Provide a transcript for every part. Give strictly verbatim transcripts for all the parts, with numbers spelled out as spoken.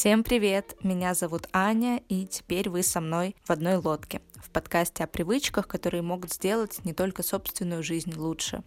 Всем привет! Меня зовут Аня, и теперь вы со мной в одной лодке в подкасте о привычках, которые могут сделать не только собственную жизнь лучше.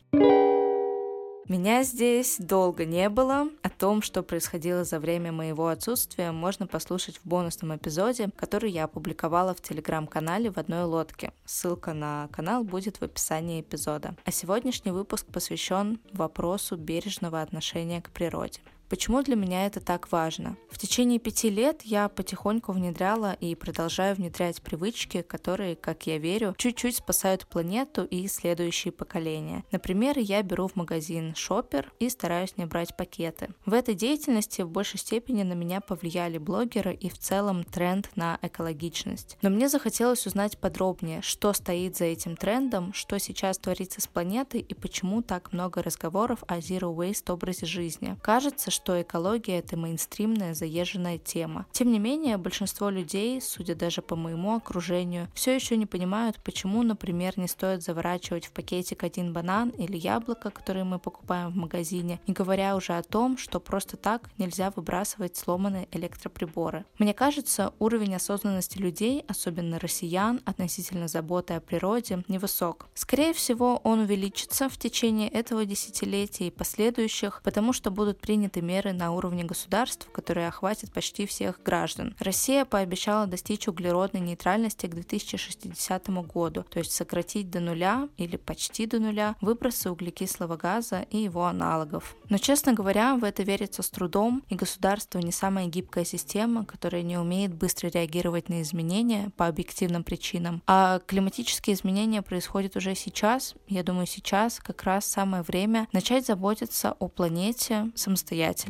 Меня здесь долго не было. О том, что происходило за время моего отсутствия, можно послушать в бонусном эпизоде, который я опубликовала в телеграм-канале «В одной лодке». Ссылка на канал будет в описании эпизода. А сегодняшний выпуск посвящен вопросу бережного отношения к природе. Почему для меня это так важно? В течение пяти лет я потихоньку внедряла и продолжаю внедрять привычки, которые, как я верю, чуть-чуть спасают планету и следующие поколения. Например, я беру в магазин шоппер и стараюсь не брать пакеты. В этой деятельности в большей степени на меня повлияли блогеры и в целом тренд на экологичность. Но мне захотелось узнать подробнее, что стоит за этим трендом, что сейчас творится с планетой и почему так много разговоров о Zero Waste образе жизни. Кажется, что что экология — это мейнстримная, заезженная тема. Тем не менее, большинство людей, судя даже по моему окружению, все еще не понимают, почему, например, не стоит заворачивать в пакетик один банан или яблоко, которые мы покупаем в магазине, не говоря уже о том, что просто так нельзя выбрасывать сломанные электроприборы. Мне кажется, уровень осознанности людей, особенно россиян, относительно заботы о природе, невысок. Скорее всего, он увеличится в течение этого десятилетия и последующих, потому что будут приняты меры меры на уровне государств, которые охватят почти всех граждан. Россия пообещала достичь углеродной нейтральности к две тысячи шестидесятому году, то есть сократить до нуля или почти до нуля выбросы углекислого газа и его аналогов. Но, честно говоря, в это верится с трудом, и государство не самая гибкая система, которая не умеет быстро реагировать на изменения по объективным причинам. А климатические изменения происходят уже сейчас. Я думаю, сейчас как раз самое время начать заботиться о планете самостоятельно.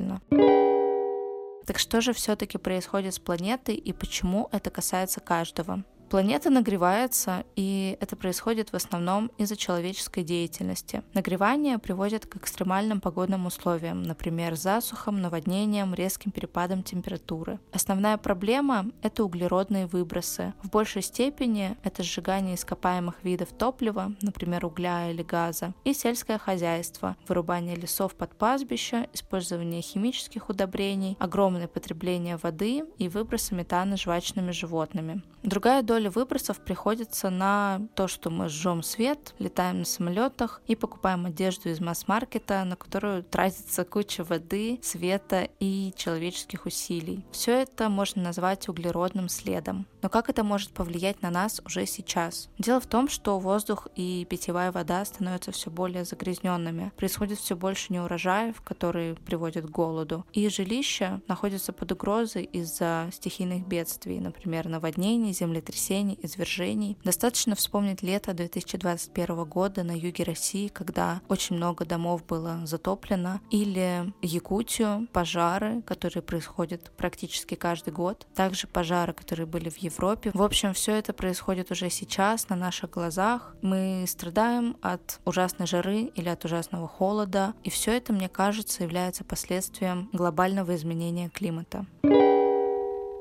Так что же все-таки происходит с планетой и почему это касается каждого? Планета нагревается, и это происходит в основном из-за человеческой деятельности. Нагревание приводит к экстремальным погодным условиям, например, засухам, наводнениям, резким перепадам температуры. Основная проблема – это углеродные выбросы. В большей степени это сжигание ископаемых видов топлива, например, угля или газа, и сельское хозяйство, вырубание лесов под пастбища, использование химических удобрений, огромное потребление воды и выбросы метана жвачными животными. Другая доля выбросов приходится на то, что мы жжем свет, летаем на самолетах и покупаем одежду из масс-маркета, на которую тратится куча воды, света и человеческих усилий. Все это можно назвать углеродным следом. Но как это может повлиять на нас уже сейчас? Дело в том, что воздух и питьевая вода становятся все более загрязненными, происходит все больше неурожаев, которые приводят к голоду, и жилища находятся под угрозой из-за стихийных бедствий, например, наводнений, землетрясений, извержений. Достаточно вспомнить лето две тысячи двадцать первого года на юге России, когда очень много домов было затоплено, или Якутию, пожары, которые происходят практически каждый год, также пожары, которые были в Европе. В общем, все это происходит уже сейчас, на наших глазах. Мы страдаем от ужасной жары или от ужасного холода, и все это, мне кажется, является последствием глобального изменения климата.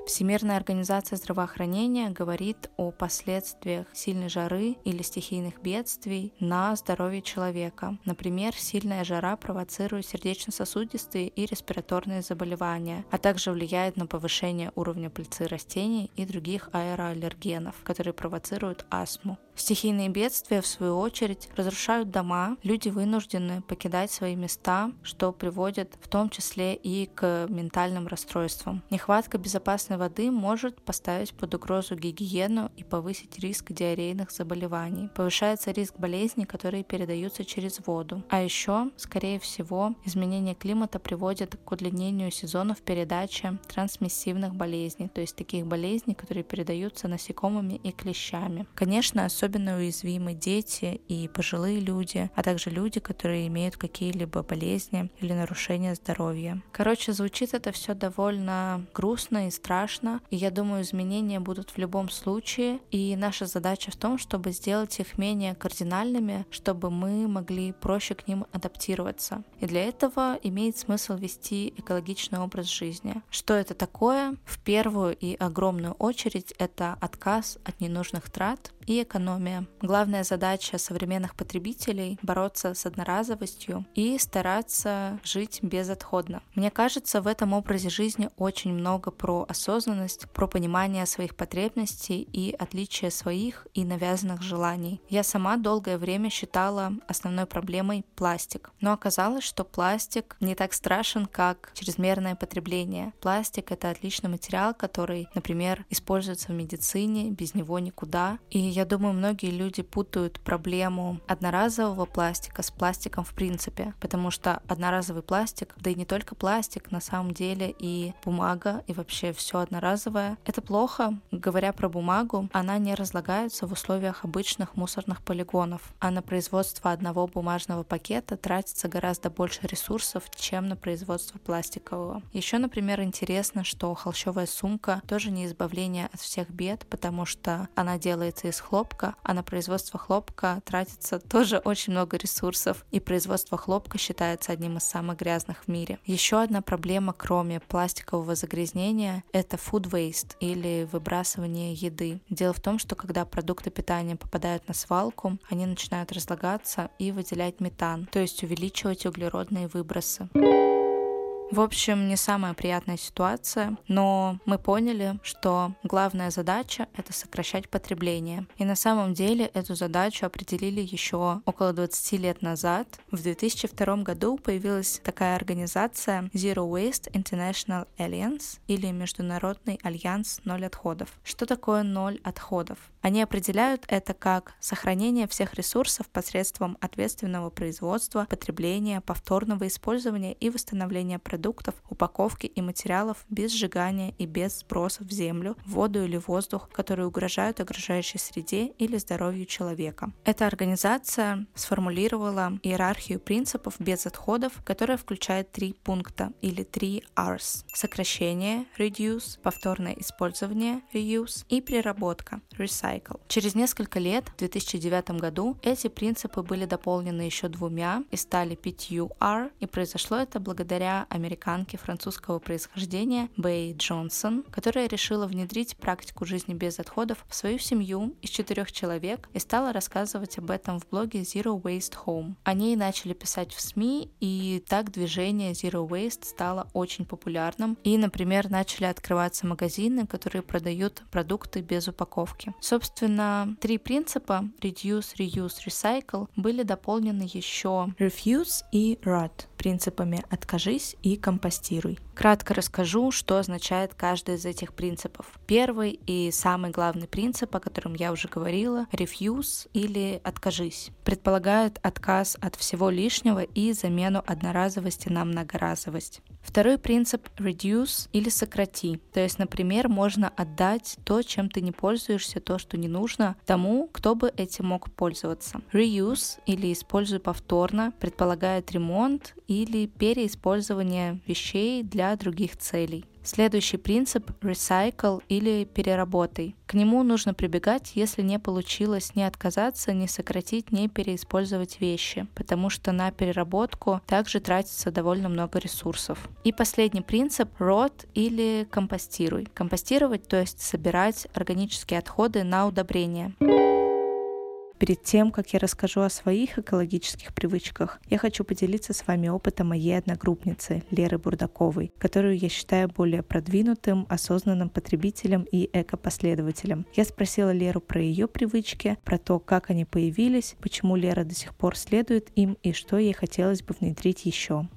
Всемирная организация здравоохранения говорит о последствиях сильной жары или стихийных бедствий на здоровье человека. Например, сильная жара провоцирует сердечно-сосудистые и респираторные заболевания, а также влияет на повышение уровня пыльцы растений и других аэроаллергенов, которые провоцируют астму. Стихийные бедствия, в свою очередь, разрушают дома, люди вынуждены покидать свои места, что приводит в том числе и к ментальным расстройствам. Нехватка безопасной воды может поставить под угрозу гигиену и повысить риск диарейных заболеваний. Повышается риск болезней, которые передаются через воду. А еще, скорее всего, изменение климата приводит к удлинению сезонов передачи трансмиссивных болезней, то есть таких болезней, которые передаются насекомыми и клещами. Конечно, особенно уязвимы дети и пожилые люди, а также люди, которые имеют какие-либо болезни или нарушения здоровья. Короче, звучит это все довольно грустно и страшно, страшно. И я думаю, изменения будут в любом случае. И наша задача в том, чтобы сделать их менее кардинальными, чтобы мы могли проще к ним адаптироваться. И для этого имеет смысл вести экологичный образ жизни. Что это такое? В первую и огромную очередь это отказ от ненужных трат и экономия. Главная задача современных потребителей — бороться с одноразовостью и стараться жить безотходно. Мне кажется, в этом образе жизни очень много про осознанность, про понимание своих потребностей и отличие своих и навязанных желаний. Я сама долгое время считала основной проблемой пластик, но оказалось, что пластик не так страшен, как чрезмерное потребление. Пластик — это отличный материал, который, например, используется в медицине, без него никуда. И я думаю, многие люди путают проблему одноразового пластика с пластиком в принципе, потому что одноразовый пластик, да и не только пластик, на самом деле и бумага, и вообще все одноразовое. Это плохо. Говоря про бумагу, она не разлагается в условиях обычных мусорных полигонов, а на производство одного бумажного пакета тратится гораздо больше ресурсов, чем на производство пластикового. Еще, например, интересно, что холщовая сумка тоже не избавление от всех бед, потому что она делается из хлопка, а на производство хлопка тратится тоже очень много ресурсов, и производство хлопка считается одним из самых грязных в мире. Еще одна проблема, кроме пластикового загрязнения, это food waste или выбрасывание еды. Дело в том, что когда продукты питания попадают на свалку, они начинают разлагаться и выделять метан, то есть увеличивать углеродные выбросы. В общем, не самая приятная ситуация, но мы поняли, что главная задача — это сокращать потребление. И на самом деле эту задачу определили еще около двадцати лет назад. В две тысячи втором году появилась такая организация Zero Waste International Alliance, или Международный альянс ноль отходов. Что такое ноль отходов? Они определяют это как сохранение всех ресурсов посредством ответственного производства, потребления, повторного использования и восстановления продуктов. продуктов, упаковки и материалов без сжигания и без сбросов в землю, воду или воздух, которые угрожают окружающей среде или здоровью человека. Эта организация сформулировала иерархию принципов без отходов, которая включает три пункта или три R's: сокращение (reduce), повторное использование (reuse) и переработка (recycle). Через несколько лет, в две тысячи девятом году, эти принципы были дополнены еще двумя и стали пятью R, и произошло это благодаря американскому американки французского происхождения Бэй Джонсон, которая решила внедрить практику жизни без отходов в свою семью из четырех человек и стала рассказывать об этом в блоге Zero Waste Home. О ней начали писать в СМИ, и так движение Zero Waste стало очень популярным, и, например, начали открываться магазины, которые продают продукты без упаковки. Собственно, три принципа Reduce, Reuse, Recycle были дополнены еще Refuse и Rot принципами «Откажись» и «Компостируй». Кратко расскажу, что означает каждый из этих принципов. Первый и самый главный принцип, о котором я уже говорила, refuse или откажись, предполагает отказ от всего лишнего и замену одноразовости на многоразовость. Второй принцип reduce или сократи, то есть, например, можно отдать то, чем ты не пользуешься, то, что не нужно, тому, кто бы этим мог пользоваться. Reuse или используй повторно предполагает ремонт или переиспользование вещей для для других целей. Следующий принцип – recycle или переработай. К нему нужно прибегать, если не получилось ни отказаться, ни сократить, ни переиспользовать вещи, потому что на переработку также тратится довольно много ресурсов. И последний принцип – rot или компостируй. Компостировать, то есть собирать органические отходы на удобрения. Перед тем, как я расскажу о своих экологических привычках, я хочу поделиться с вами опытом моей одногруппницы Леры Бурдаковой, которую я считаю более продвинутым, осознанным потребителем и эко-последователем. Я спросила Леру про ее привычки, про то, как они появились, почему Лера до сих пор следует им и что ей хотелось бы внедрить еще.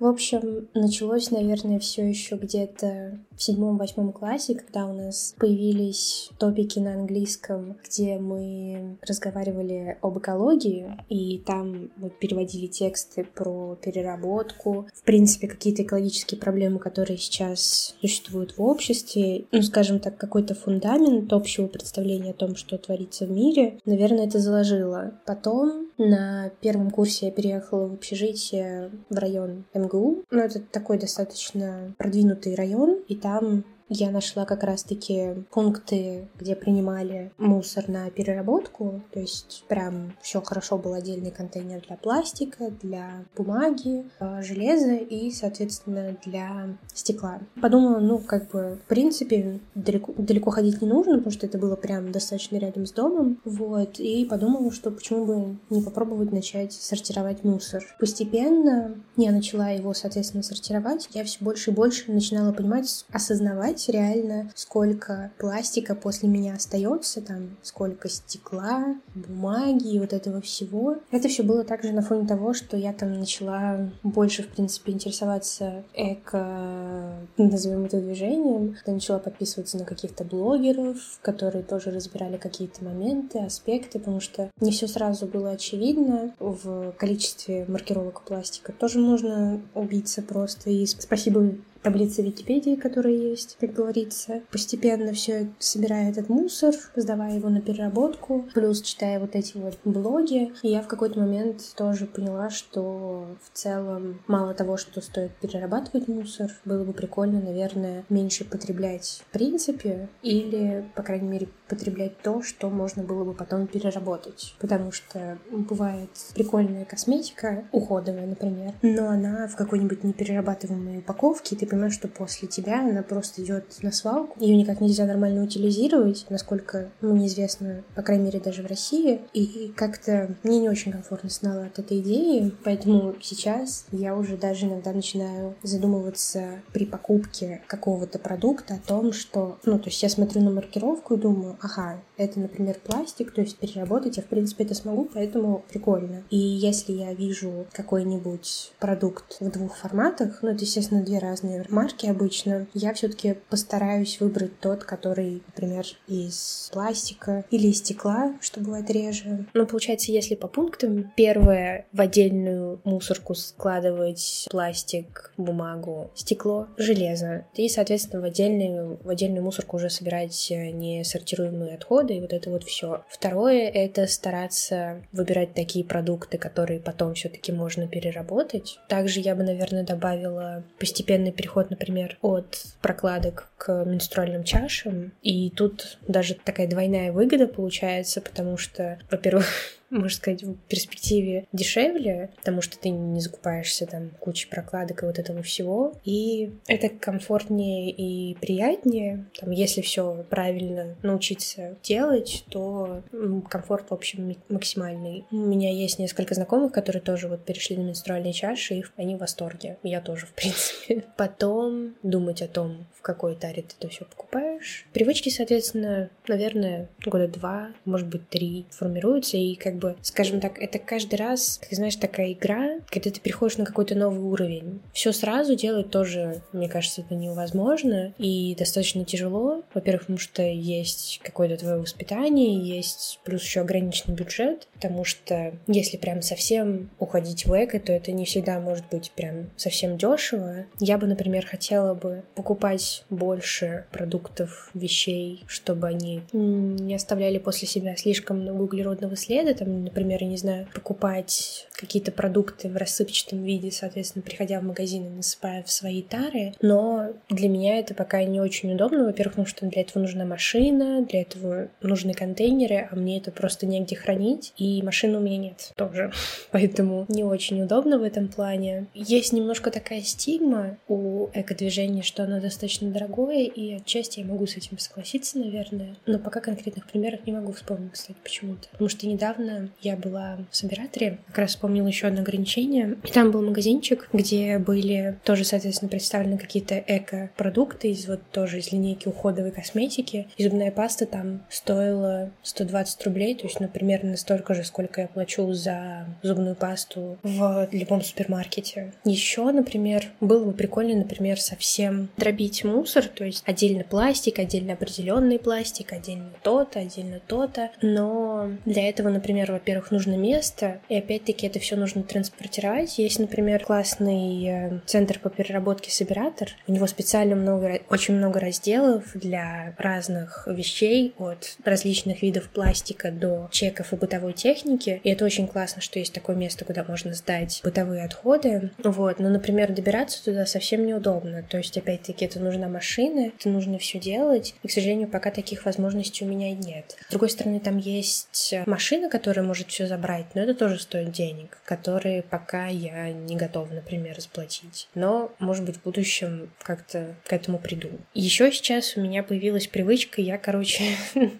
В общем, началось, наверное, все еще где-то в седьмом-восьмом классе, когда у нас появились топики на английском, где мы разговаривали об экологии, и там вот переводили тексты про переработку, в принципе, какие-то экологические проблемы, которые сейчас существуют в обществе, ну, скажем так, какой-то фундамент общего представления о том, что творится в мире, наверное, это заложило. Потом на первом курсе я переехала в общежитие в район МГБ, МГУ, но это такой достаточно продвинутый район, и там я нашла как раз-таки пункты, где принимали мусор на переработку, то есть прям все хорошо, был отдельный контейнер для пластика, для бумаги, железа и, соответственно, для стекла. Подумала, ну, как бы, в принципе, далеко, далеко ходить не нужно, потому что это было прям достаточно рядом с домом, вот, и подумала, что почему бы не попробовать начать сортировать мусор. Постепенно я начала его, соответственно, сортировать, я все больше и больше начинала понимать, осознавать, реально, сколько пластика после меня остается, там, сколько стекла, бумаги и вот этого всего. Это все было также на фоне того, что я там начала больше, в принципе, интересоваться эко, назовем это, движением. Я начала подписываться на каких-то блогеров, которые тоже разбирали какие-то моменты, аспекты, потому что не все сразу было очевидно. В количестве маркировок пластика тоже можно убиться просто. И спасибо таблицы Википедии, которые есть, как говорится. Постепенно все собирая этот мусор, сдавая его на переработку, плюс читая вот эти вот блоги. И я в какой-то момент тоже поняла, что в целом мало того, что стоит перерабатывать мусор, было бы прикольно, наверное, меньше потреблять в принципе, или, по крайней мере, потреблять то, что можно было бы потом переработать. Потому что бывает прикольная косметика, уходовая, например, но она в какой-нибудь неперерабатываемой упаковке, ты понимаешь, что после тебя она просто идет на свалку, ее никак нельзя нормально утилизировать, насколько мне известно, по крайней мере, даже в России, и как-то мне не очень комфортно стало от этой идеи, поэтому сейчас я уже даже иногда начинаю задумываться при покупке какого-то продукта о том, что, ну, то есть я смотрю на маркировку и думаю, ага, это, например, пластик, то есть переработать я, в принципе, это смогу, поэтому прикольно. И если я вижу какой-нибудь продукт в двух форматах, ну, это, естественно, две разные марки обычно, я все-таки постараюсь выбрать тот, который, например, из пластика или из стекла, что бывает реже. Но, получается, если по пунктам, первое, в отдельную мусорку складывать пластик, бумагу, стекло, железо, и, соответственно, в отдельную, в отдельную мусорку уже собирать не сортируемые отходы и вот это вот все. Второе, это стараться выбирать такие продукты, которые потом все-таки можно переработать. Также я бы, наверное, добавила постепенный переход, например, от прокладок к менструальным чашам. И тут даже такая двойная выгода получается, потому что, во-первых, можно сказать, в перспективе дешевле, потому что ты не закупаешься там кучей прокладок и вот этого всего. И это комфортнее и приятнее. Там, если все правильно научиться делать, то комфорт, в общем, максимальный. У меня есть несколько знакомых, которые тоже вот перешли на менструальные чаши, и они в восторге. Я тоже, в принципе. Потом думать о том, в какой таре ты это все покупаешь. Привычки, соответственно, наверное, года два, может быть, три формируются, и как бы, скажем так, это каждый раз, ты знаешь, такая игра, когда ты переходишь на какой-то новый уровень. Все сразу делать тоже, мне кажется, это невозможно и достаточно тяжело. Во-первых, потому что есть какое-то твое воспитание, есть плюс еще ограниченный бюджет, потому что если прям совсем уходить в эко, то это не всегда может быть прям совсем дешево. Я бы, например, хотела бы покупать больше продуктов, вещей, чтобы они не оставляли после себя слишком много углеродного следа. Там, например, я не знаю, покупать какие-то продукты в рассыпчатом виде, соответственно, приходя в магазин и насыпая в свои тары, но для меня это пока не очень удобно, во-первых, потому что для этого нужна машина, для этого нужны контейнеры, а мне это просто негде хранить, и машины у меня нет тоже, поэтому не очень удобно в этом плане. Есть немножко такая стигма у эко-движения, что оно достаточно дорогое, и отчасти я могу с этим согласиться, наверное, но пока конкретных примеров не могу вспомнить, кстати, почему-то, потому что недавно я была в Собираторе, как раз вспомнила еще одно ограничение, и там был магазинчик, где были тоже, соответственно, представлены какие-то эко-продукты из вот тоже из линейки уходовой косметики, и зубная паста там стоила сто двадцать рублей, то есть, ну, примерно столько же, сколько я плачу за зубную пасту в любом супермаркете. Еще, например, было бы прикольно, например, совсем дробить мусор, то есть отдельно пластик, отдельно определенный пластик, отдельно то-то, отдельно то-то, но для этого, например, например, во-первых, нужно место, и опять-таки это все нужно транспортировать. Есть, например, классный центр по переработке «Собиратор». У него специально много, очень много разделов для разных вещей, от различных видов пластика до чеков и бытовой техники. И это очень классно, что есть такое место, куда можно сдать бытовые отходы. Вот. Но, например, добираться туда совсем неудобно. То есть, опять-таки, это нужна машина, это нужно все делать. И, к сожалению, пока таких возможностей у меня нет. С другой стороны, там есть машина, которая может все забрать, но это тоже стоит денег, которые пока я не готова, например, расплатить. Но, может быть, в будущем как-то к этому приду. Еще сейчас у меня появилась привычка, я, короче,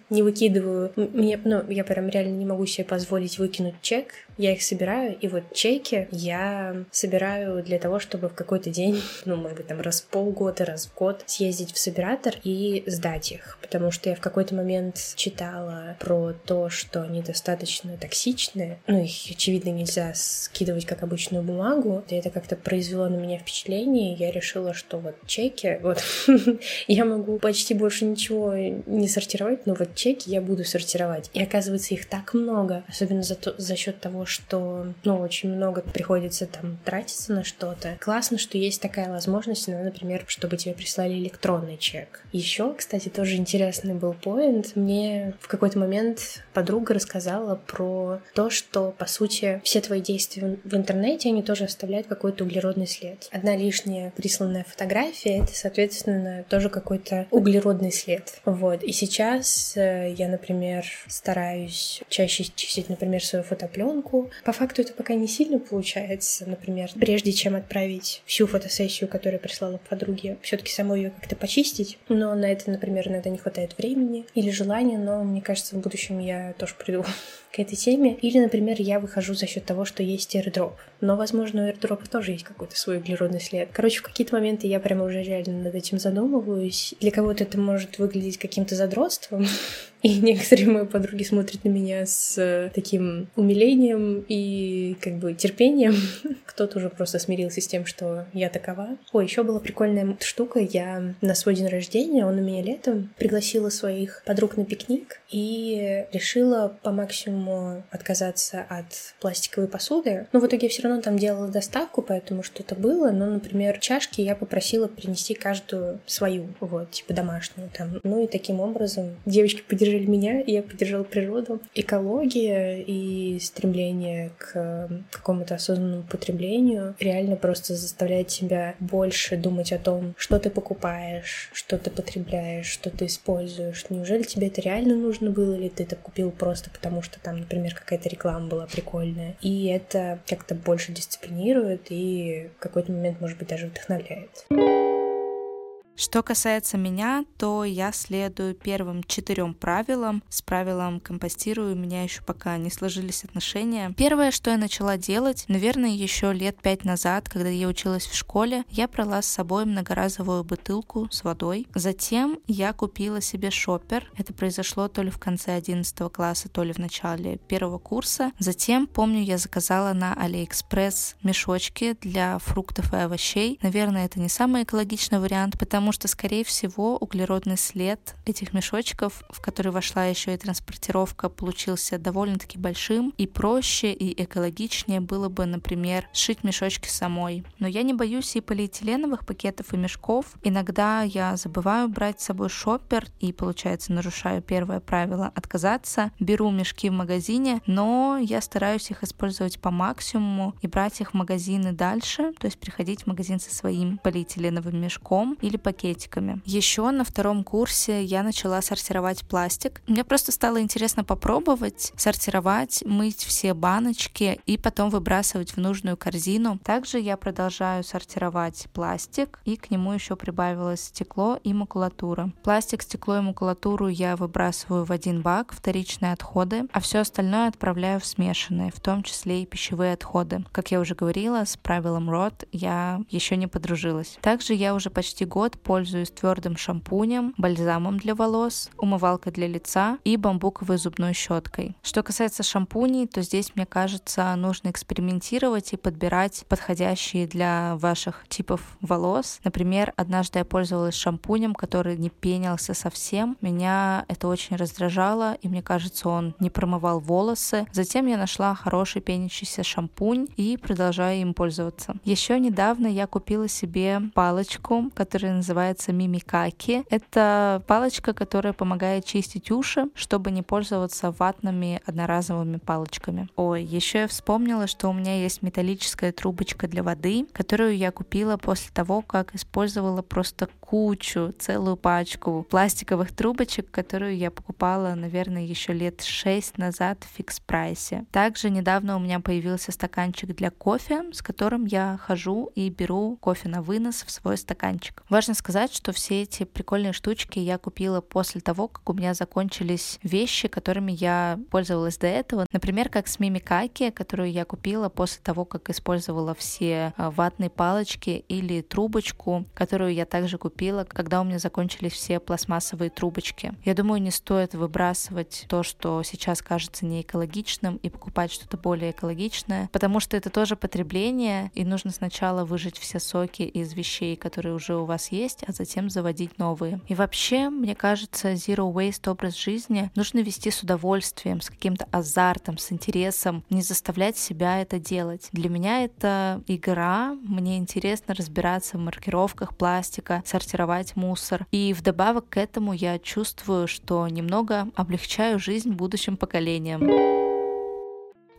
не выкидываю. Мне, ну, я прям реально не могу себе позволить выкинуть чек. Я их собираю, и вот чеки я собираю для того, чтобы в какой-то день, ну, может быть, там раз в полгода, раз в год съездить в Собиратор и сдать их. Потому что я в какой-то момент читала про то, что они достаточно токсичны. Ну, их, очевидно, нельзя скидывать как обычную бумагу. И это как-то произвело на меня впечатление, и я решила, что вот чеки, вот я могу почти больше ничего не сортировать, но вот чеки я буду сортировать. И оказывается, их так много, особенно за, то, за счет того, что, ну, очень много приходится там тратиться на что-то. Классно, что есть такая возможность, ну, например, чтобы тебе прислали электронный чек. Еще, кстати, тоже интересный был поинт. Мне в какой-то момент подруга рассказала про то, что, по сути, все твои действия в интернете, они тоже оставляют какой-то углеродный след. Одна лишняя присланная фотография — это, соответственно, тоже какой-то углеродный след. Вот. И сейчас я, например, стараюсь чаще чистить, например, свою фотопленку. По факту это пока не сильно получается. Например, прежде чем отправить всю фотосессию, которую прислала подруге, все-таки самой ее как-то почистить. Но на это, например, иногда не хватает времени или желания, но мне кажется, в будущем я тоже приду к этой теме. Или, например, я выхожу за счет того, что есть airdrop. Но, возможно, у airdrop тоже есть какой-то свой углеродный след. Короче, в какие-то моменты я прямо уже реально над этим задумываюсь. Для кого-то это может выглядеть каким-то задротством, и некоторые мои подруги смотрят на меня с таким умилением и как бы терпением. Кто-то уже просто смирился с тем, что я такова. О, еще была прикольная штука. Я на свой день рождения, он у меня летом, пригласила своих подруг на пикник и решила по максимуму отказаться от пластиковой посуды. Но в итоге я все равно там делала доставку, поэтому что-то было. Но, например, чашки я попросила принести каждую свою, вот, типа домашнюю там. Ну и таким образом девочки поддержали меня, и я поддержала природу. Экология и стремление к какому-то осознанному потреблению реально просто заставляет себя больше думать о том, что ты покупаешь, что ты потребляешь, что ты используешь. Неужели тебе это реально нужно было, или ты это купил просто потому, что там, например, какая-то реклама была прикольная. И это как-то больше дисциплинирует и в какой-то момент, может быть, даже вдохновляет. Что касается меня, то я следую первым четырем правилам. С правилом «компостирую» у меня еще пока не сложились отношения. Первое, что я начала делать, наверное, еще лет пять назад, когда я училась в школе, я брала с собой многоразовую бутылку с водой. Затем я купила себе шоппер. Это произошло то ли в конце одиннадцатого класса, то ли в начале первого курса. Затем, помню, я заказала на Алиэкспресс мешочки для фруктов и овощей. Наверное, это не самый экологичный вариант, потому Потому что, скорее всего, углеродный след этих мешочков, в который вошла еще и транспортировка, получился довольно-таки большим, и проще и экологичнее было бы, например, сшить мешочки самой. Но я не боюсь и полиэтиленовых пакетов и мешков. Иногда я забываю брать с собой шоппер и, получается, нарушаю первое правило — отказаться. Беру мешки в магазине, но я стараюсь их использовать по максимуму и брать их в магазины дальше, то есть приходить в магазин со своим полиэтиленовым мешком или пакетом. пакетиками. Еще на втором курсе я начала сортировать пластик. Мне просто стало интересно попробовать сортировать, мыть все баночки и потом выбрасывать в нужную корзину. Также я продолжаю сортировать пластик, и к нему еще прибавилось стекло и макулатура. Пластик, стекло и макулатуру я выбрасываю в один бак, вторичные отходы, а все остальное отправляю в смешанные, в том числе и пищевые отходы. Как я уже говорила, с правилом рот я еще не подружилась. Также я уже почти год пользуюсь твердым шампунем, бальзамом для волос, умывалкой для лица и бамбуковой зубной щеткой. Что касается шампуней, то здесь, мне кажется, нужно экспериментировать и подбирать подходящие для ваших типов волос. Например, однажды я пользовалась шампунем, который не пенился совсем. Меня это очень раздражало, и мне кажется, он не промывал волосы. Затем я нашла хороший пенящийся шампунь и продолжаю им пользоваться. Еще недавно я купила себе палочку, которая называется мимикаки. Это палочка, которая помогает чистить уши, чтобы не пользоваться ватными одноразовыми палочками. Ой, еще я вспомнила, что у меня есть металлическая трубочка для воды, которую я купила после того, как использовала просто кучу, целую пачку пластиковых трубочек, которую я покупала, наверное, еще лет шесть назад в фикс-прайсе. Также недавно у меня появился стаканчик для кофе, с которым я хожу и беру кофе на вынос в свой стаканчик. Важно сказать, что все эти прикольные штучки я купила после того, как у меня закончились вещи, которыми я пользовалась до этого. Например, как с мимикаки, которую я купила после того, как использовала все ватные палочки или трубочку, которую я также купила, когда у меня закончились все пластмассовые трубочки. Я думаю, не стоит выбрасывать то, что сейчас кажется неэкологичным, и покупать что-то более экологичное, потому что это тоже потребление, и нужно сначала выжать все соки из вещей, которые уже у вас есть, а затем заводить новые. И вообще, мне кажется, Zero Waste образ жизни нужно вести с удовольствием, с каким-то азартом, с интересом, не заставлять себя это делать. Для меня это игра, мне интересно разбираться в маркировках пластика, сортировать мусор. И вдобавок к этому я чувствую, что немного облегчаю жизнь будущим поколениям.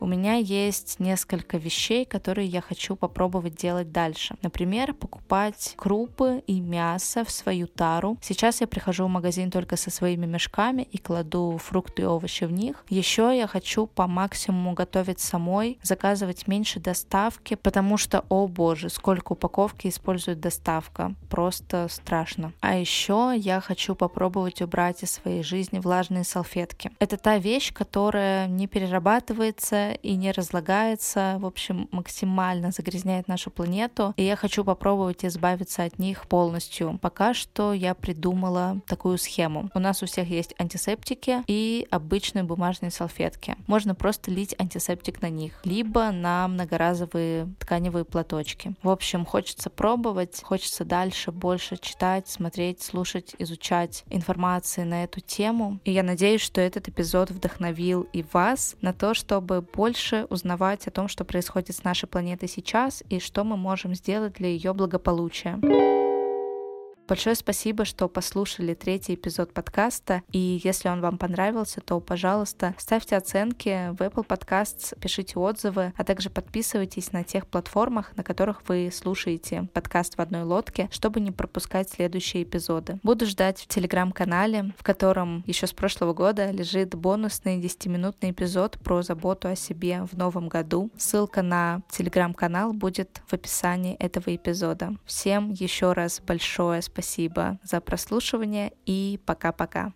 У меня есть несколько вещей, которые я хочу попробовать делать дальше. Например, покупать крупы и мясо в свою тару. Сейчас я прихожу в магазин только со своими мешками и кладу фрукты и овощи в них. Еще я хочу по максимуму готовить самой, заказывать меньше доставки, потому что, о боже, сколько упаковки использует доставка. Просто страшно. А еще я хочу попробовать убрать из своей жизни влажные салфетки. Это та вещь, которая не перерабатывается и не разлагается, в общем, максимально загрязняет нашу планету, и я хочу попробовать избавиться от них полностью. Пока что я придумала такую схему. У нас у всех есть антисептики и обычные бумажные салфетки. Можно просто лить антисептик на них, либо на многоразовые тканевые платочки. В общем, хочется пробовать, хочется дальше больше читать, смотреть, слушать, изучать информации на эту тему, и я надеюсь, что этот эпизод вдохновил и вас на то, чтобы больше узнавать о том, что происходит с нашей планетой сейчас и что мы можем сделать для ее благополучия. Большое спасибо, что послушали третий эпизод подкаста, и если он вам понравился, то, пожалуйста, ставьте оценки в Apple Podcasts, пишите отзывы, а также подписывайтесь на тех платформах, на которых вы слушаете подкаст в одной лодке, чтобы не пропускать следующие эпизоды. Буду ждать в Телеграм-канале, в котором еще с прошлого года лежит бонусный десятиминутный эпизод про заботу о себе в новом году. Ссылка на Телеграм-канал будет в описании этого эпизода. Всем еще раз большое спасибо. Спасибо за прослушивание и пока-пока.